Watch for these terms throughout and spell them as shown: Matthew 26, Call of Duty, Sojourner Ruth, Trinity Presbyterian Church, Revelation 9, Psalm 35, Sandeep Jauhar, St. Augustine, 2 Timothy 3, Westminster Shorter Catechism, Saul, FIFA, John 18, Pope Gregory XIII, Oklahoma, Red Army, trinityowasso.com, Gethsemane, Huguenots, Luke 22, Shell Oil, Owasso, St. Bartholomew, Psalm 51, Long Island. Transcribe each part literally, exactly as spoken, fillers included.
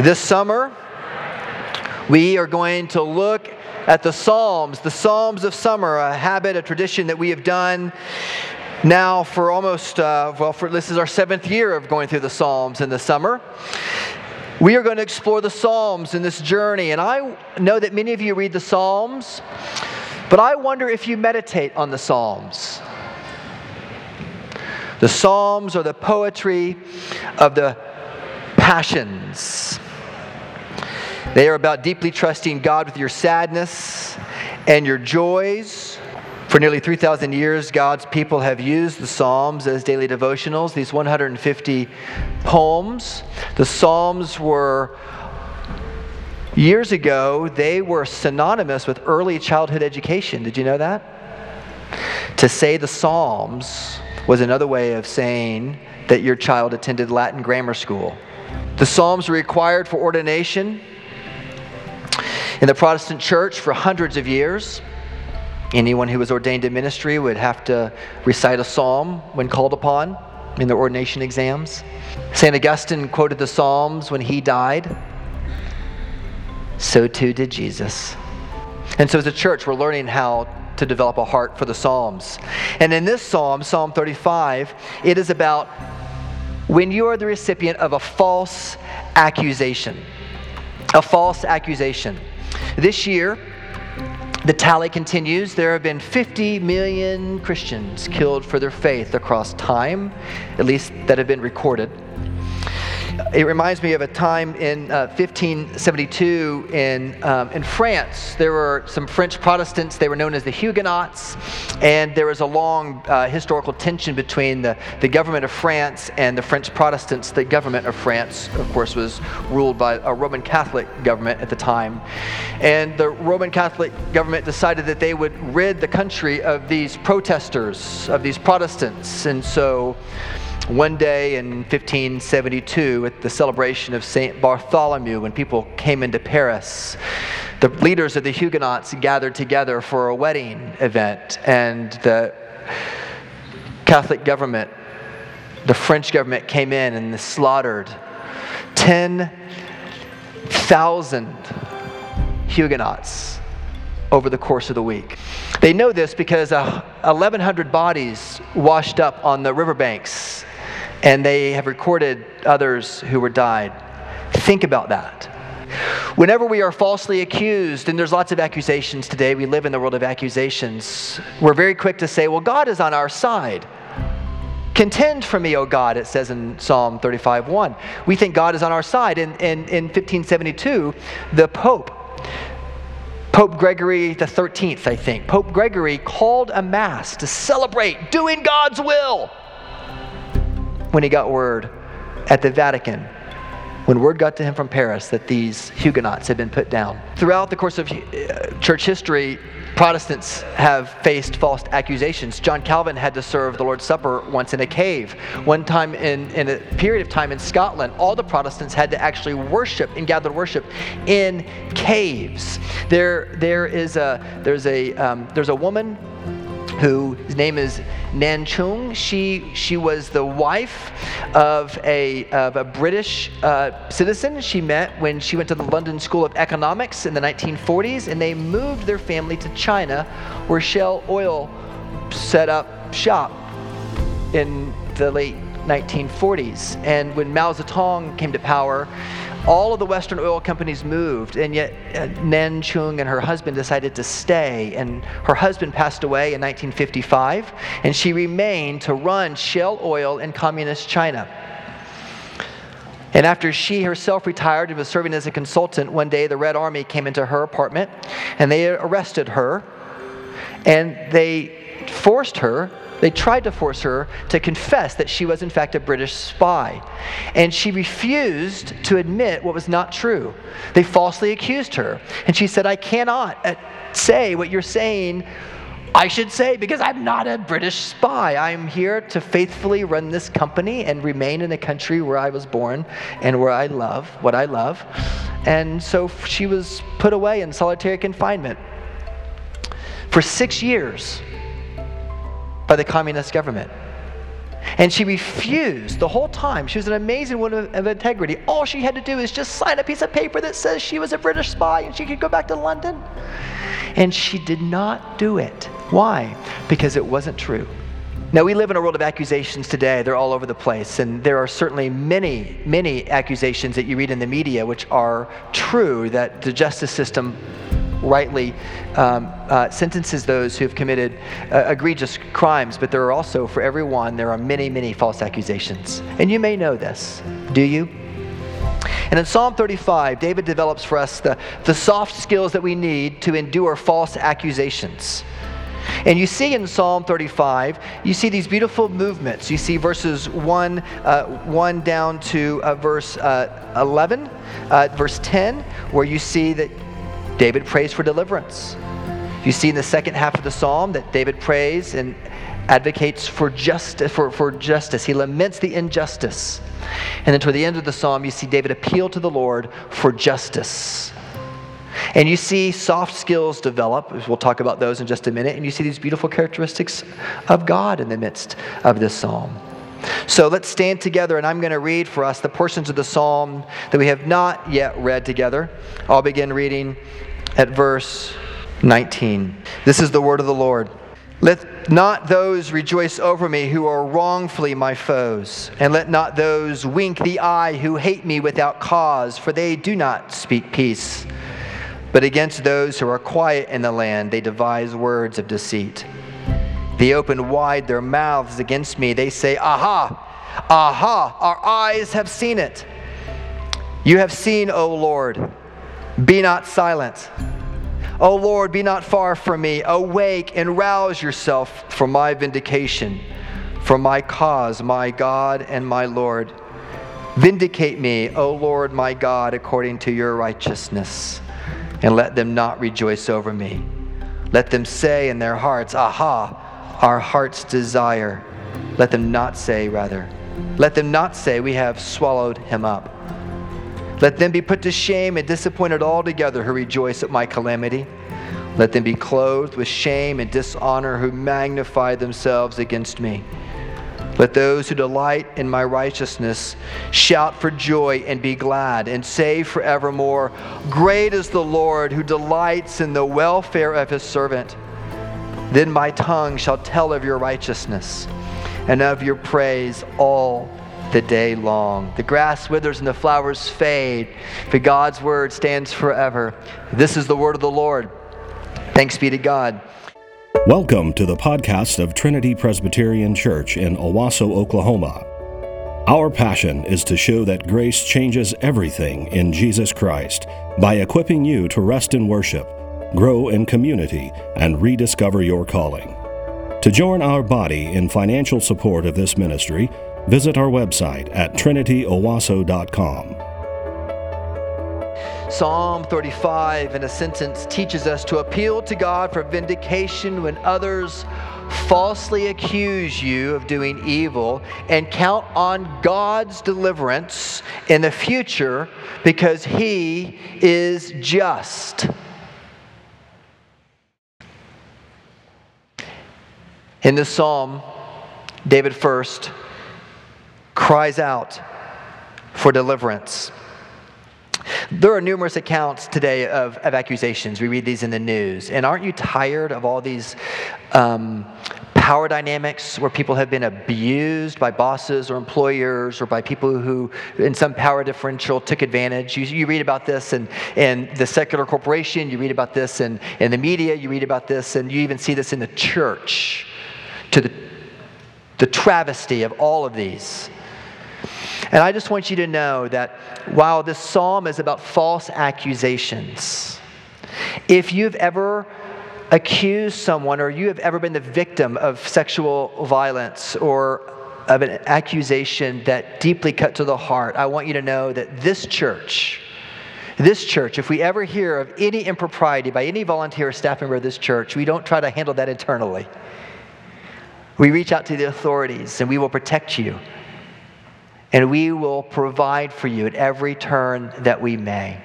This summer, we are going to look at the Psalms, the Psalms of Summer, a habit, a tradition that we have done now for almost, uh, well, for, this is our seventh year of going through the Psalms in the summer. We are going to explore the Psalms in this journey, and I know that many of you read the Psalms, but I wonder if you meditate on the Psalms. The Psalms are the poetry of the passions. They are about deeply trusting God with your sadness and your joys. For nearly three thousand years, God's people have used the Psalms as daily devotionals, these one hundred fifty poems. The Psalms were, years ago, they were synonymous with early childhood education. Did you know that? To say the Psalms was another way of saying that your child attended Latin grammar school. The Psalms were required for ordination in the Protestant church for hundreds of years. Anyone who was ordained in ministry would have to recite a psalm when called upon in their ordination exams. Saint Augustine quoted the Psalms when he died. So too did Jesus. And so as a church, we're learning how to develop a heart for the Psalms. And in this psalm, Psalm thirty-five, it is about when you are the recipient of a false accusation. A false accusation. This year, the tally continues. There have been fifty million Christians killed for their faith across time, at least that have been recorded. It reminds me of a time in uh, fifteen seventy-two in um, in France. There were some French Protestants. They were known as the Huguenots. And there was a long uh, historical tension between the, the government of France and the French Protestants. The government of France, of course, was ruled by a Roman Catholic government at the time. And the Roman Catholic government decided that they would rid the country of these protesters, of these Protestants. And so one day in fifteen seventy-two, at the celebration of Saint Bartholomew, when people came into Paris, the leaders of the Huguenots gathered together for a wedding event, and the Catholic government, the French government, came in and slaughtered ten thousand Huguenots over the course of the week. They know this because uh, eleven hundred bodies washed up on the riverbanks, and they have recorded others who were died. Think about that. Whenever we are falsely accused, and there's lots of accusations today, we live in the world of accusations, we're very quick to say, well, God is on our side. Contend for me, O God, it says in Psalm thirty-five one. We think God is on our side. In, in, in fifteen seventy-two, the Pope, Pope Gregory the thirteenth, I think, Pope Gregory called a mass to celebrate doing God's will. When he got word at the Vatican, when word got to him from Paris that these Huguenots had been put down. Throughout the course of church history, Protestants have faced false accusations. John Calvin had to serve the Lord's Supper once in a cave. One time in, in a period of time in Scotland, all the Protestants had to actually worship and gather worship in caves. There, there is a there's a um, there's a woman whose name is Nan Chung. She she was the wife of a of a British uh, citizen. She met when she went to the London School of Economics in the nineteen forties, and they moved their family to China, where Shell Oil set up shop in the late nineteen forties. And when Mao Zedong came to power, all of the Western oil companies moved, and yet uh, Nan Chung and her husband decided to stay, and her husband passed away in nineteen fifty-five, and she remained to run Shell Oil in communist China. And after she herself retired and was serving as a consultant, one day the Red Army came into her apartment, and they arrested her, and they forced her They tried to force her to confess that she was, in fact, a British spy. And she refused to admit what was not true. They falsely accused her. And she said, I cannot say what you're saying I should say because I'm not a British spy. I'm here to faithfully run this company and remain in a country where I was born and where I love what I love. And so she was put away in solitary confinement for six years by the communist government. And she refused the whole time. She was an amazing woman of integrity. All she had to do is just sign a piece of paper that says she was a British spy and she could go back to London. And she did not do it. Why? Because it wasn't true. Now, we live in a world of accusations today. They're all over the place. And there are certainly many, many accusations that you read in the media which are true, that the justice system rightly um, uh, sentences those who've committed uh, egregious crimes, but there are also, for everyone, there are many, many false accusations. And you may know this. Do you? And in Psalm thirty-five, David develops for us the, the soft skills that we need to endure false accusations. And you see in Psalm thirty-five, you see these beautiful movements. You see verses one, uh, one down to uh, verse uh, eleven, uh, verse ten, where you see that David prays for deliverance. You see in the second half of the psalm that David prays and advocates for justice. For, for justice, he laments the injustice. And then toward the end of the psalm, you see David appeal to the Lord for justice. And you see soft skills develop. We'll talk about those in just a minute. And you see these beautiful characteristics of God in the midst of this psalm. So let's stand together, and I'm going to read for us the portions of the psalm that we have not yet read together. I'll begin reading at verse nineteen. This is the word of the Lord. Let not those rejoice over me who are wrongfully my foes, and let not those wink the eye who hate me without cause, for they do not speak peace. But against those who are quiet in the land, they devise words of deceit. They open wide their mouths against me. They say, "Aha! Aha! Our eyes have seen it." You have seen, O Lord. Be not silent. O Lord, be not far from me. Awake and rouse yourself for my vindication, for my cause, my God and my Lord. Vindicate me, O Lord, my God, according to your righteousness, and let them not rejoice over me. Let them say in their hearts, "Aha! Our heart's desire." Let them not say, rather. Let them not say, "We have swallowed him up." Let them be put to shame and disappointed altogether who rejoice at my calamity. Let them be clothed with shame and dishonor who magnify themselves against me. Let those who delight in my righteousness shout for joy and be glad and say forevermore, "Great is the Lord who delights in the welfare of his servant." Then my tongue shall tell of your righteousness and of your praise all the day long. The grass withers and the flowers fade, but God's word stands forever. This is the word of the Lord. Thanks be to God. Welcome to the podcast of Trinity Presbyterian Church in Owasso, Oklahoma. Our passion is to show that grace changes everything in Jesus Christ by equipping you to rest in worship, grow in community, and rediscover your calling. To join our body in financial support of this ministry, visit our website at trinity owasso dot com. Psalm thirty-five, in a sentence, teaches us to appeal to God for vindication when others falsely accuse you of doing evil, and count on God's deliverance in the future because He is just. In this psalm, David first cries out for deliverance. There are numerous accounts today of, of accusations. We read these in the news. And aren't you tired of all these um, power dynamics where people have been abused by bosses or employers or by people who, in some power differential, took advantage? You, you read about this in, in the secular corporation. You read about this in, in the media. You read about this, and you even see this in the church. To the, the travesty of all of these. And I just want you to know that while this psalm is about false accusations, if you've ever accused someone or you have ever been the victim of sexual violence or of an accusation that deeply cut to the heart, I want you to know that this church, This church, if we ever hear of any impropriety by any volunteer or staff member of this church, we don't try to handle that internally. We reach out to the authorities, and we will protect you. And we will provide for you at every turn that we may.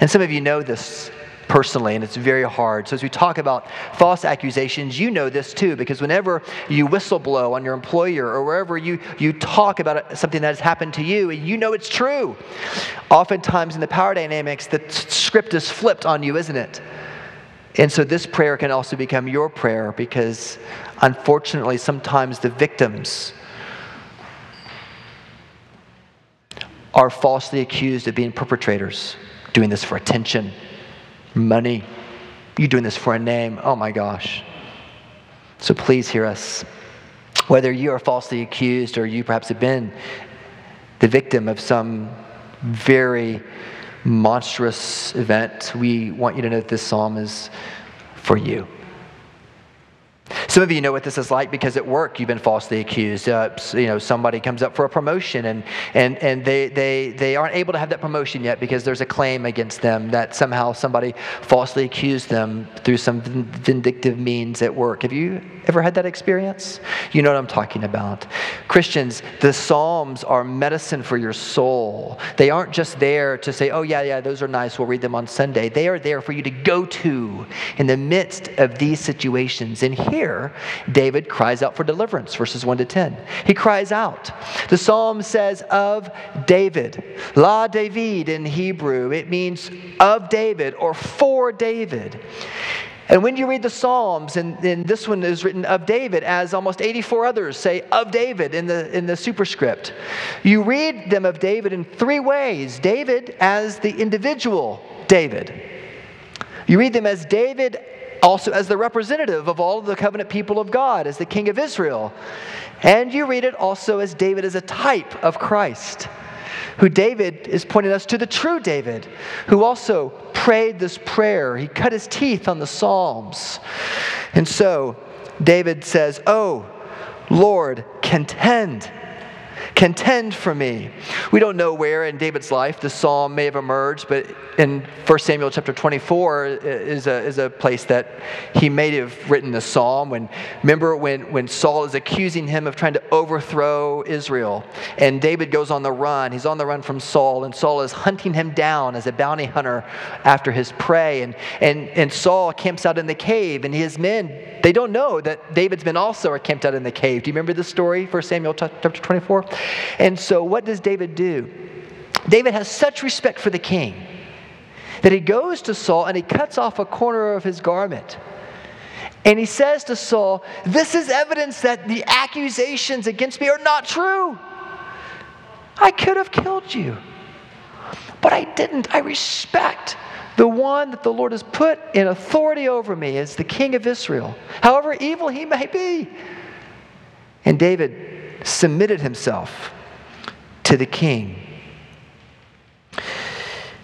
And some of you know this personally, and it's very hard. So as we talk about false accusations, you know this too, because whenever you whistleblow on your employer or wherever you, you talk about something that has happened to you, and you know it's true, oftentimes in the power dynamics, the script is flipped on you, isn't it? And so this prayer can also become your prayer, because unfortunately sometimes the victims are falsely accused of being perpetrators, doing this for attention, money. You're doing this for a name. Oh my gosh. So please hear us. Whether you are falsely accused or you perhaps have been the victim of some very monstrous event, we want you to know that this psalm is for you. Some of you know what this is like because at work you've been falsely accused. Uh, you know, somebody comes up for a promotion and and and they they they aren't able to have that promotion yet because there's a claim against them that somehow somebody falsely accused them through some vindictive means at work. Have you ever had that experience? You know what I'm talking about. Christians, the Psalms are medicine for your soul. They aren't just there to say, oh yeah, yeah, those are nice, we'll read them on Sunday. They are there for you to go to in the midst of these situations. And here, David cries out for deliverance, verses one to ten. He cries out. The Psalm says of David, La David in Hebrew. It means of David or for David. And when you read the Psalms, and, and this one is written of David, as almost eighty-four others say of David in the, in the superscript, you read them of David in three ways. David as the individual David. You read them as David also as the representative of all of the covenant people of God, as the king of Israel. And you read it also as David as a type of Christ, who David is pointing us to the true David, who also prayed this prayer. He cut his teeth on the Psalms. And so David says, Oh, Lord, contend. Contend for me. We don't know where in David's life the psalm may have emerged, but in First Samuel chapter twenty-four is a, is a place that he may have written the psalm. When, remember when, when Saul is accusing him of trying to overthrow Israel, and David goes on the run. He's on the run from Saul, and Saul is hunting him down as a bounty hunter after his prey. And, and, and Saul camps out in the cave, and his men, they don't know that David's men also are camped out in the cave. Do you remember this story, First Samuel chapter twenty-four? And so what does David do? David has such respect for the king that he goes to Saul and he cuts off a corner of his garment. And he says to Saul, this is evidence that the accusations against me are not true. I could have killed you, but I didn't. I respect the one that the Lord has put in authority over me as the king of Israel, however evil he may be. And David submitted himself to the king.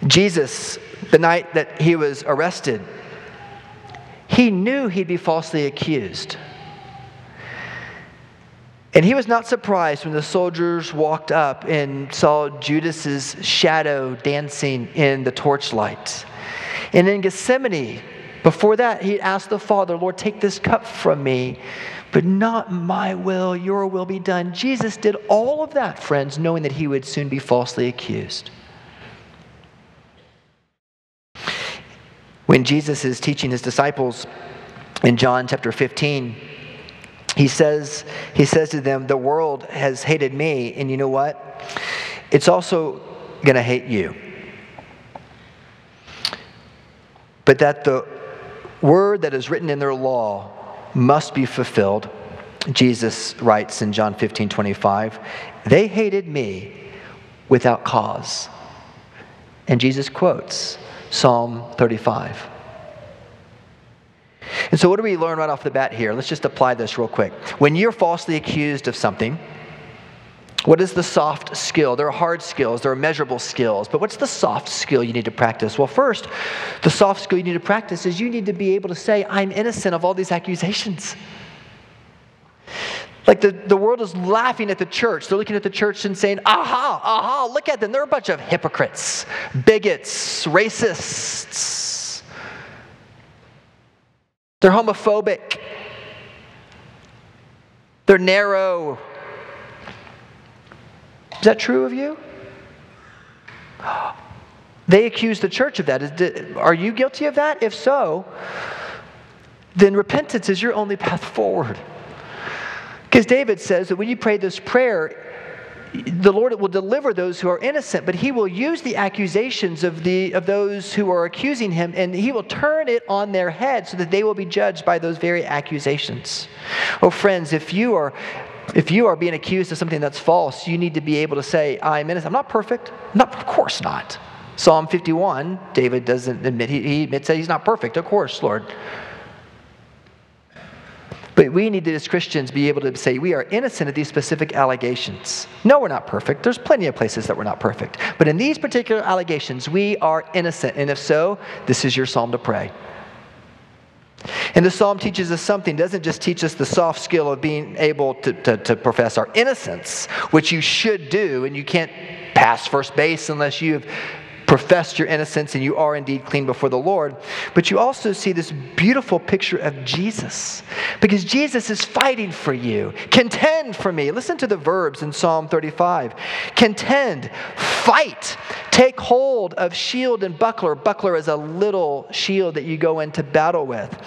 Jesus, the night that he was arrested, he knew he'd be falsely accused. And he was not surprised when the soldiers walked up and saw Judas's shadow dancing in the torchlight. And in Gethsemane, before that, he asked the Father, Lord, take this cup from me, but not my will, your will be done. Jesus did all of that, friends, knowing that he would soon be falsely accused. When Jesus is teaching his disciples in John chapter fifteen, he says, he says to them, the world has hated me, and you know what? It's also going to hate you. But that the word that is written in their law must be fulfilled. Jesus writes in John fifteen twenty-five, they hated me without cause. And Jesus quotes Psalm thirty-five. And so what do we learn right off the bat here? Let's just apply this real quick. When you're falsely accused of something, what is the soft skill? There are hard skills, there are measurable skills, but what's the soft skill you need to practice? Well, first, the soft skill you need to practice is you need to be able to say, I'm innocent of all these accusations. Like the, the world is laughing at the church. They're looking at the church and saying, aha, aha, look at them. They're a bunch of hypocrites, bigots, racists. They're homophobic. They're narrow. Is that true of you? They accuse the church of that. Are you guilty of that? If so, then repentance is your only path forward. Because David says that when you pray this prayer, the Lord will deliver those who are innocent, but he will use the accusations of the of those who are accusing him, and he will turn it on their head so that they will be judged by those very accusations. Oh, friends, if you are if you are being accused of something that's false, you need to be able to say, I'm innocent. I'm not perfect. Not, of course not. Psalm fifty-one, David doesn't admit, he, he admits that he's not perfect. Of course, Lord. But we need to, as Christians, be able to say we are innocent of these specific allegations. No, we're not perfect. There's plenty of places that we're not perfect. But in these particular allegations, we are innocent. And if so, this is your psalm to pray. And the psalm teaches us something. It doesn't just teach us the soft skill of being able to, to, to profess our innocence, which you should do, and you can't pass first base unless you've professed your innocence and you are indeed clean before the Lord. But you also see this beautiful picture of Jesus, because Jesus is fighting for you. Contend for me. Listen to the verbs in Psalm thirty-five. Contend, fight, take hold of shield and buckler. Buckler is a little shield that you go into battle with.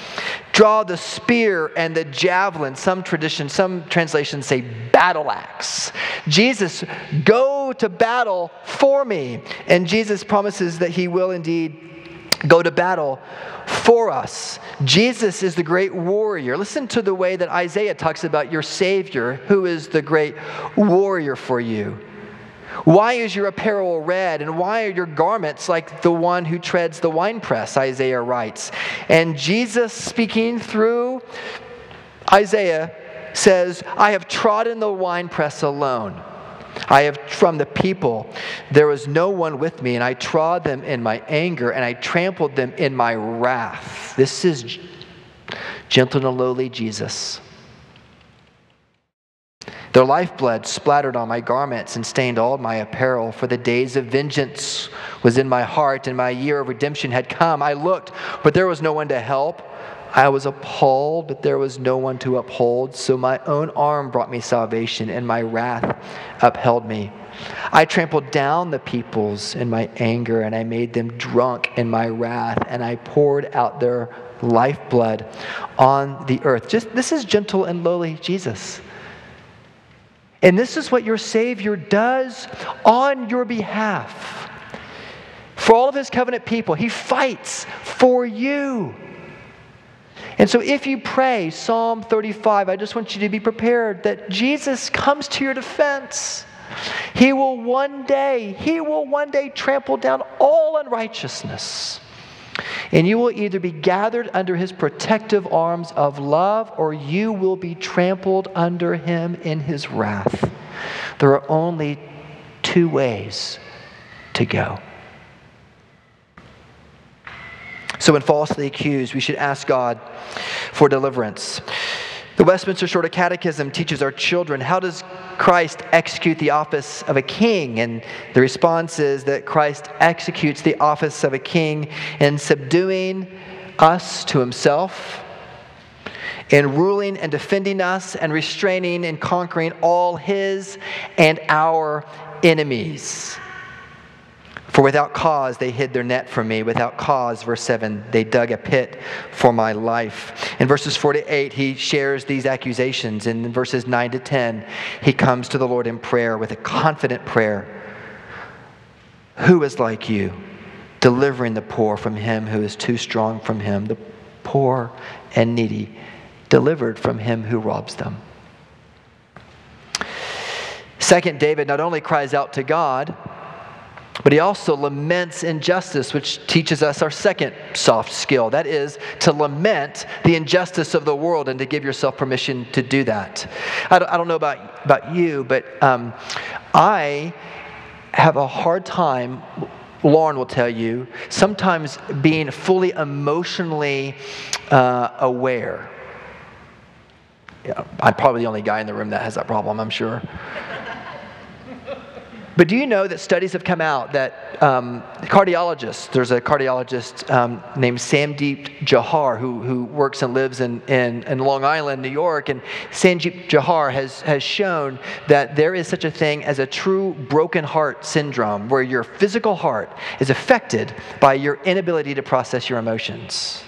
Draw the spear and the javelin. Some tradition, some translations say battle axe. Jesus, go to battle for me. And Jesus promises that he will indeed go to battle for us. Jesus is the great warrior. Listen to the way that Isaiah talks about your Savior, who is the great warrior for you. Why is your apparel red, and why are your garments like the one who treads the winepress, Isaiah writes. And Jesus, speaking through Isaiah, says, I have trodden the winepress alone. I have from the people, there was no one with me, and I trod them in my anger, and I trampled them in my wrath. This is gentle and lowly Jesus. Their lifeblood splattered on my garments and stained all my apparel, for the days of vengeance was in my heart, and my year of redemption had come. I looked, but there was no one to help. I was appalled, but there was no one to uphold. So my own arm brought me salvation, and my wrath upheld me. I trampled down the peoples in my anger, and I made them drunk in my wrath, and I poured out their lifeblood on the earth. Just, this is gentle and lowly Jesus. And this is what your Savior does on your behalf. For all of his covenant people, he fights for you. And so if you pray Psalm thirty-five, I just want you to be prepared that Jesus comes to your defense. He will one day, he will one day trample down all unrighteousness. And you will either be gathered under his protective arms of love, or you will be trampled under him in his wrath. There are only two ways to go. So when falsely accused, we should ask God for deliverance. The Westminster Shorter Catechism teaches our children, how does Christ execute the office of a king? And the response is that Christ executes the office of a king in subduing us to himself, in ruling and defending us, and restraining and conquering all his and our enemies. For without cause they hid their net from me. Without cause, verse seven, they dug a pit for my life. In verses four to eight, he shares these accusations. In verses nine to ten, he comes to the Lord in prayer with a confident prayer. Who is like you, delivering the poor from him who is too strong from him, the poor and needy, delivered from him who robs them? Second, David not only cries out to God, but he also laments injustice, which teaches us our second soft skill. That is, to lament the injustice of the world and to give yourself permission to do that. I don't, I don't know about, about you, but um, I have a hard time, Lauren will tell you, sometimes being fully emotionally uh, aware. Yeah, I'm probably the only guy in the room that has that problem, I'm sure. But do you know that studies have come out that um, cardiologists, there's a cardiologist um, named Sandeep Jauhar who who works and lives in, in, in Long Island, New York, and Sandeep Jauhar has, has shown that there is such a thing as a true broken heart syndrome where your physical heart is affected by your inability to process your emotions.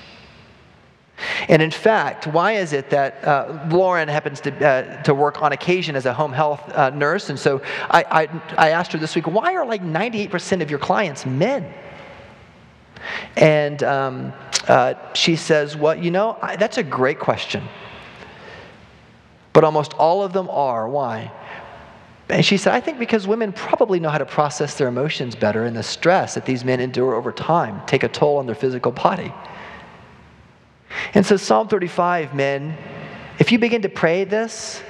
And in fact, why is it that uh, Lauren happens to uh, to work on occasion as a home health uh, nurse? And so I, I I asked her this week, why are like ninety-eight percent of your clients men? And um, uh, she says, well, you know, I, that's a great question. But almost all of them are. Why? And she said, I think because women probably know how to process their emotions better, and the stress that these men endure over time take a toll on their physical body. And so Psalm thirty-five, men, if you begin to pray this,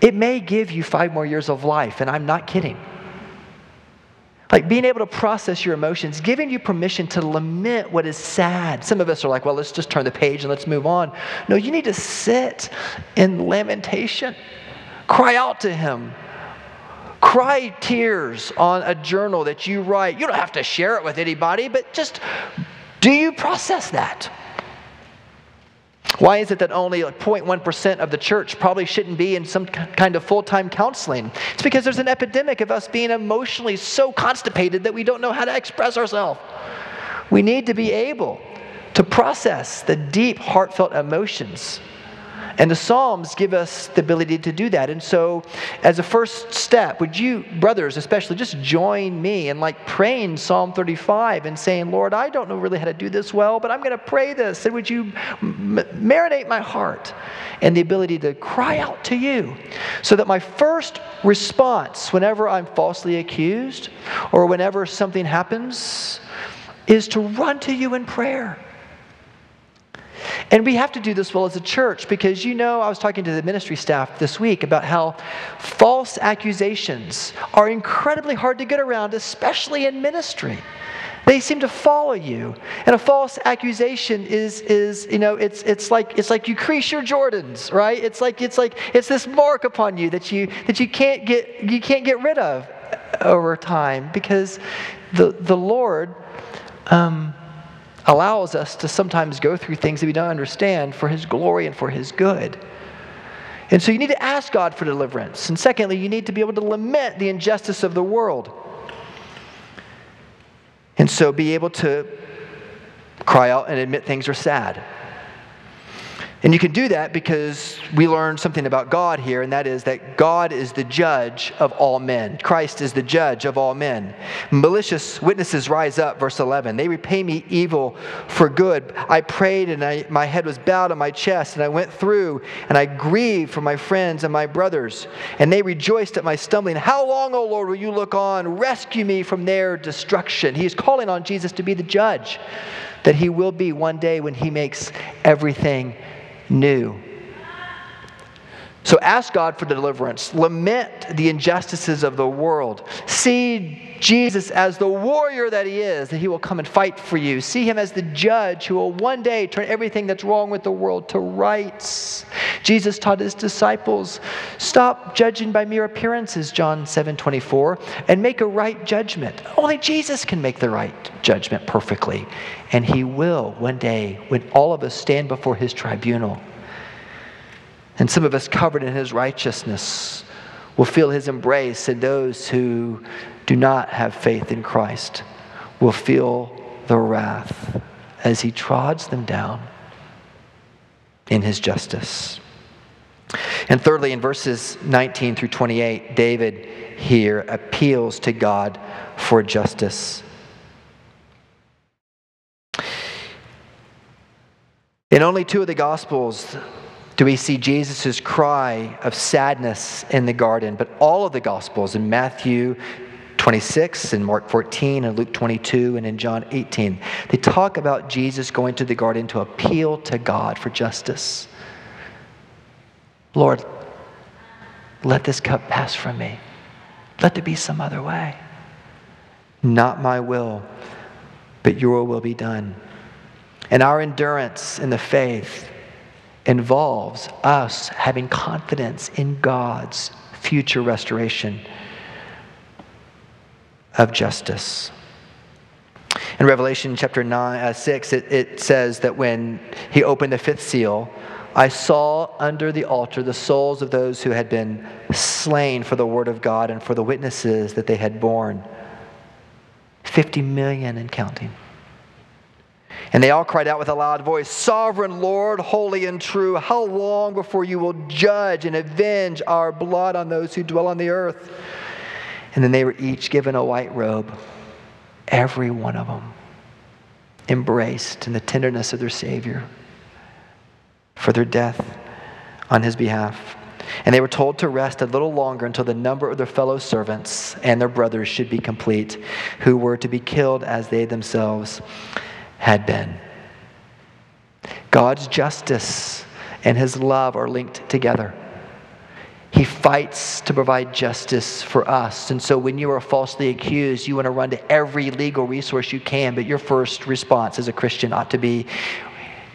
it may give you five more years of life, and I'm not kidding. Like being able to process your emotions, giving you permission to lament what is sad. Some of us are like, well, let's just turn the page and let's move on. No, you need to sit in lamentation. Cry out to him. Cry tears on a journal that you write. You don't have to share it with anybody, but just do you process that? Why is it that only like zero point one percent of the church probably shouldn't be in some kind of full-time counseling? It's because there's an epidemic of us being emotionally so constipated that we don't know how to express ourselves. We need to be able to process the deep, heartfelt emotions. And the Psalms give us the ability to do that. And so as a first step, would you, brothers especially, just join me in like praying Psalm thirty-five and saying, Lord, I don't know really how to do this well, but I'm going to pray this. And would you m- marinate my heart in the ability to cry out to you so that my first response whenever I'm falsely accused or whenever something happens is to run to you in prayer. And we have to do this well as a church because, you know, I was talking to the ministry staff this week about how false accusations are incredibly hard to get around, especially in ministry. They seem to follow you. And a false accusation is, is you know, it's it's like it's like you crease your Jordans, right? It's like it's like it's this mark upon you that you that you can't get you can't get rid of over time because the the Lord um allows us to sometimes go through things that we don't understand for His glory and for His good. And so you need to ask God for deliverance. And secondly, you need to be able to lament the injustice of the world. And so be able to cry out and admit things are sad. And you can do that because we learn something about God here, and that is that God is the judge of all men. Christ is the judge of all men. Malicious witnesses rise up, verse eleven. They repay me evil for good. I prayed, and I, my head was bowed on my chest, and I went through, and I grieved for my friends and my brothers, and they rejoiced at my stumbling. How long, O Lord, will you look on? Rescue me from their destruction. He is calling on Jesus to be the judge that he will be one day when he makes everything new. So ask God for deliverance. Lament the injustices of the world. See Jesus as the warrior that he is, that he will come and fight for you. See him as the judge who will one day turn everything that's wrong with the world to rights. Jesus taught his disciples, stop judging by mere appearances, John seven twenty-four, and make a right judgment. Only Jesus can make the right judgment perfectly. And he will one day when all of us stand before his tribunal. And some of us covered in his righteousness will feel his embrace, and those who do not have faith in Christ will feel the wrath as he trods them down in his justice. And thirdly, in verses nineteen through twenty-eight, David here appeals to God for justice. In only two of the Gospels do we see Jesus' cry of sadness in the garden? But all of the Gospels, in Matthew twenty-six, in Mark fourteen, in Luke twenty-two, and in John eighteen, they talk about Jesus going to the garden to appeal to God for justice. Lord, let this cup pass from me. Let there be some other way. Not my will, but your will be done. And our endurance in the faith involves us having confidence in God's future restoration. of justice. In Revelation chapter nine, uh, six, it, it says that when he opened the fifth seal, I saw under the altar the souls of those who had been slain for the word of God and for the witnesses that they had borne. fifty million and counting. And they all cried out with a loud voice, Sovereign Lord, holy and true, how long before you will judge and avenge our blood on those who dwell on the earth? And then they were each given a white robe. Every one of them embraced in the tenderness of their Savior for their death on his behalf. And they were told to rest a little longer until the number of their fellow servants and their brothers should be complete, who were to be killed as they themselves had been. God's justice and his love are linked together. He fights to provide justice for us. And so when you are falsely accused, you want to run to every legal resource you can, but your first response as a Christian ought to be,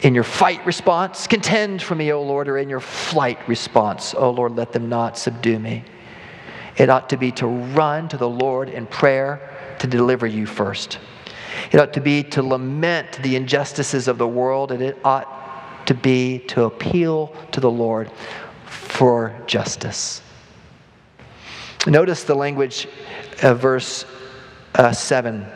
in your fight response, contend for me, O Lord, or in your flight response, O Lord, let them not subdue me. It ought to be to run to the Lord in prayer to deliver you first. It ought to be to lament the injustices of the world, and it ought to be to appeal to the Lord for justice. Notice the language of verse uh, seven.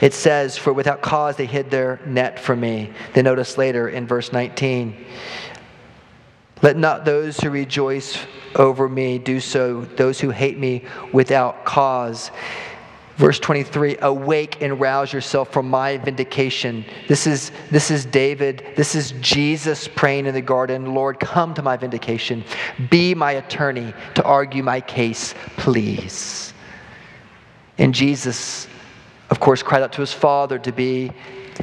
It says, for without cause they hid their net from me. Then notice later in verse nineteen, let not those who rejoice over me do so, those who hate me without cause. Verse twenty-three, awake and rouse yourself from my vindication. This is, this is David. This is Jesus praying in the garden. Lord, come to my vindication. Be my attorney to argue my case, please. And Jesus, of course, cried out to his Father to be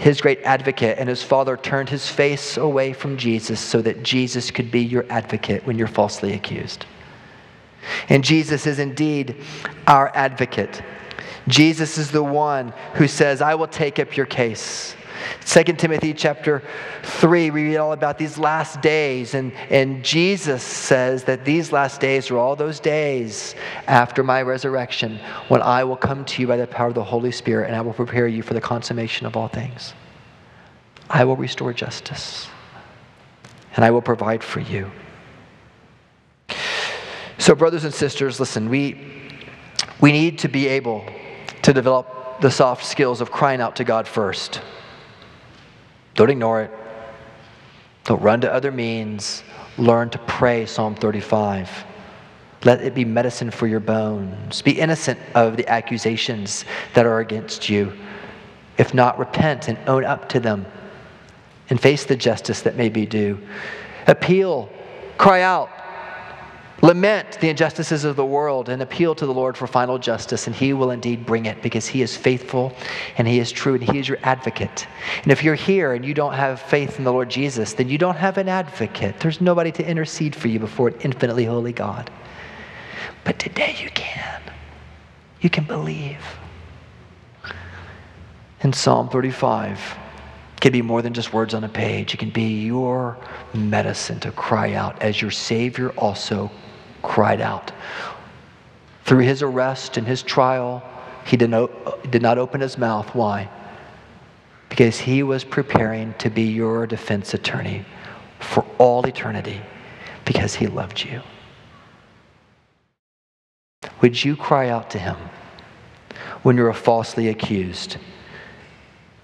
his great advocate. And his Father turned his face away from Jesus so that Jesus could be your advocate when you're falsely accused. And Jesus is indeed our advocate. Jesus is the one who says, I will take up your case. Second Timothy chapter three, we read all about these last days. And, and Jesus says that these last days are all those days after my resurrection when I will come to you by the power of the Holy Spirit and I will prepare you for the consummation of all things. I will restore justice and I will provide for you. So brothers and sisters, listen, we we need to be able to develop the soft skills of crying out to God first. Don't ignore it. Don't run to other means. Learn to pray Psalm thirty-five. Let it be medicine for your bones. Be innocent of the accusations that are against you. If not, repent and own up to them and face the justice that may be due. Appeal. Cry out. Lament the injustices of the world and appeal to the Lord for final justice, and he will indeed bring it because he is faithful and he is true and he is your advocate. And if you're here and you don't have faith in the Lord Jesus, then you don't have an advocate. There's nobody to intercede for you before an infinitely holy God. But today you can. You can believe. And Psalm thirty-five can be more than just words on a page. It can be your medicine to cry out as your Savior also cried out. Through his arrest and his trial, he did not, did not open his mouth. Why? Because he was preparing to be your defense attorney for all eternity because he loved you. Would you cry out to him when you are falsely accused?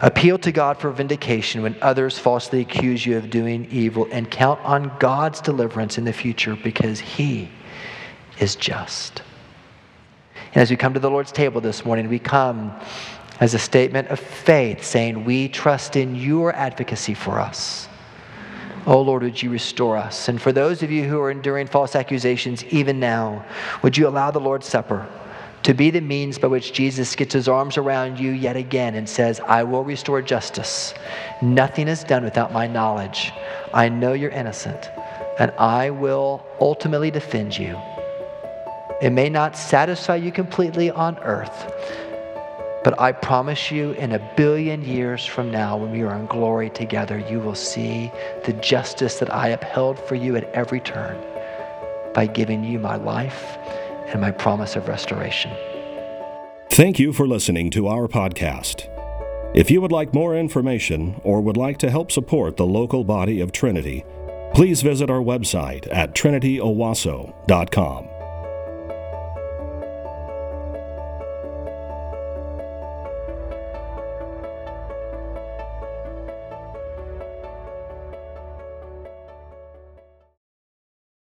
Appeal to God for vindication when others falsely accuse you of doing evil, and count on God's deliverance in the future because he is just. And as we come to the Lord's table this morning, we come as a statement of faith saying, we trust in your advocacy for us. Oh Lord, would you restore us? And for those of you who are enduring false accusations even now, would you allow the Lord's Supper to be the means by which Jesus gets his arms around you yet again and says, I will restore justice. Nothing is done without my knowledge. I know you're innocent, and I will ultimately defend you. It may not satisfy you completely on earth, but I promise you in a billion years from now, when we are in glory together, you will see the justice that I upheld for you at every turn by giving you my life and my promise of restoration. Thank you for listening to our podcast. If you would like more information or would like to help support the local body of Trinity, please visit our website at trinity owasso dot com.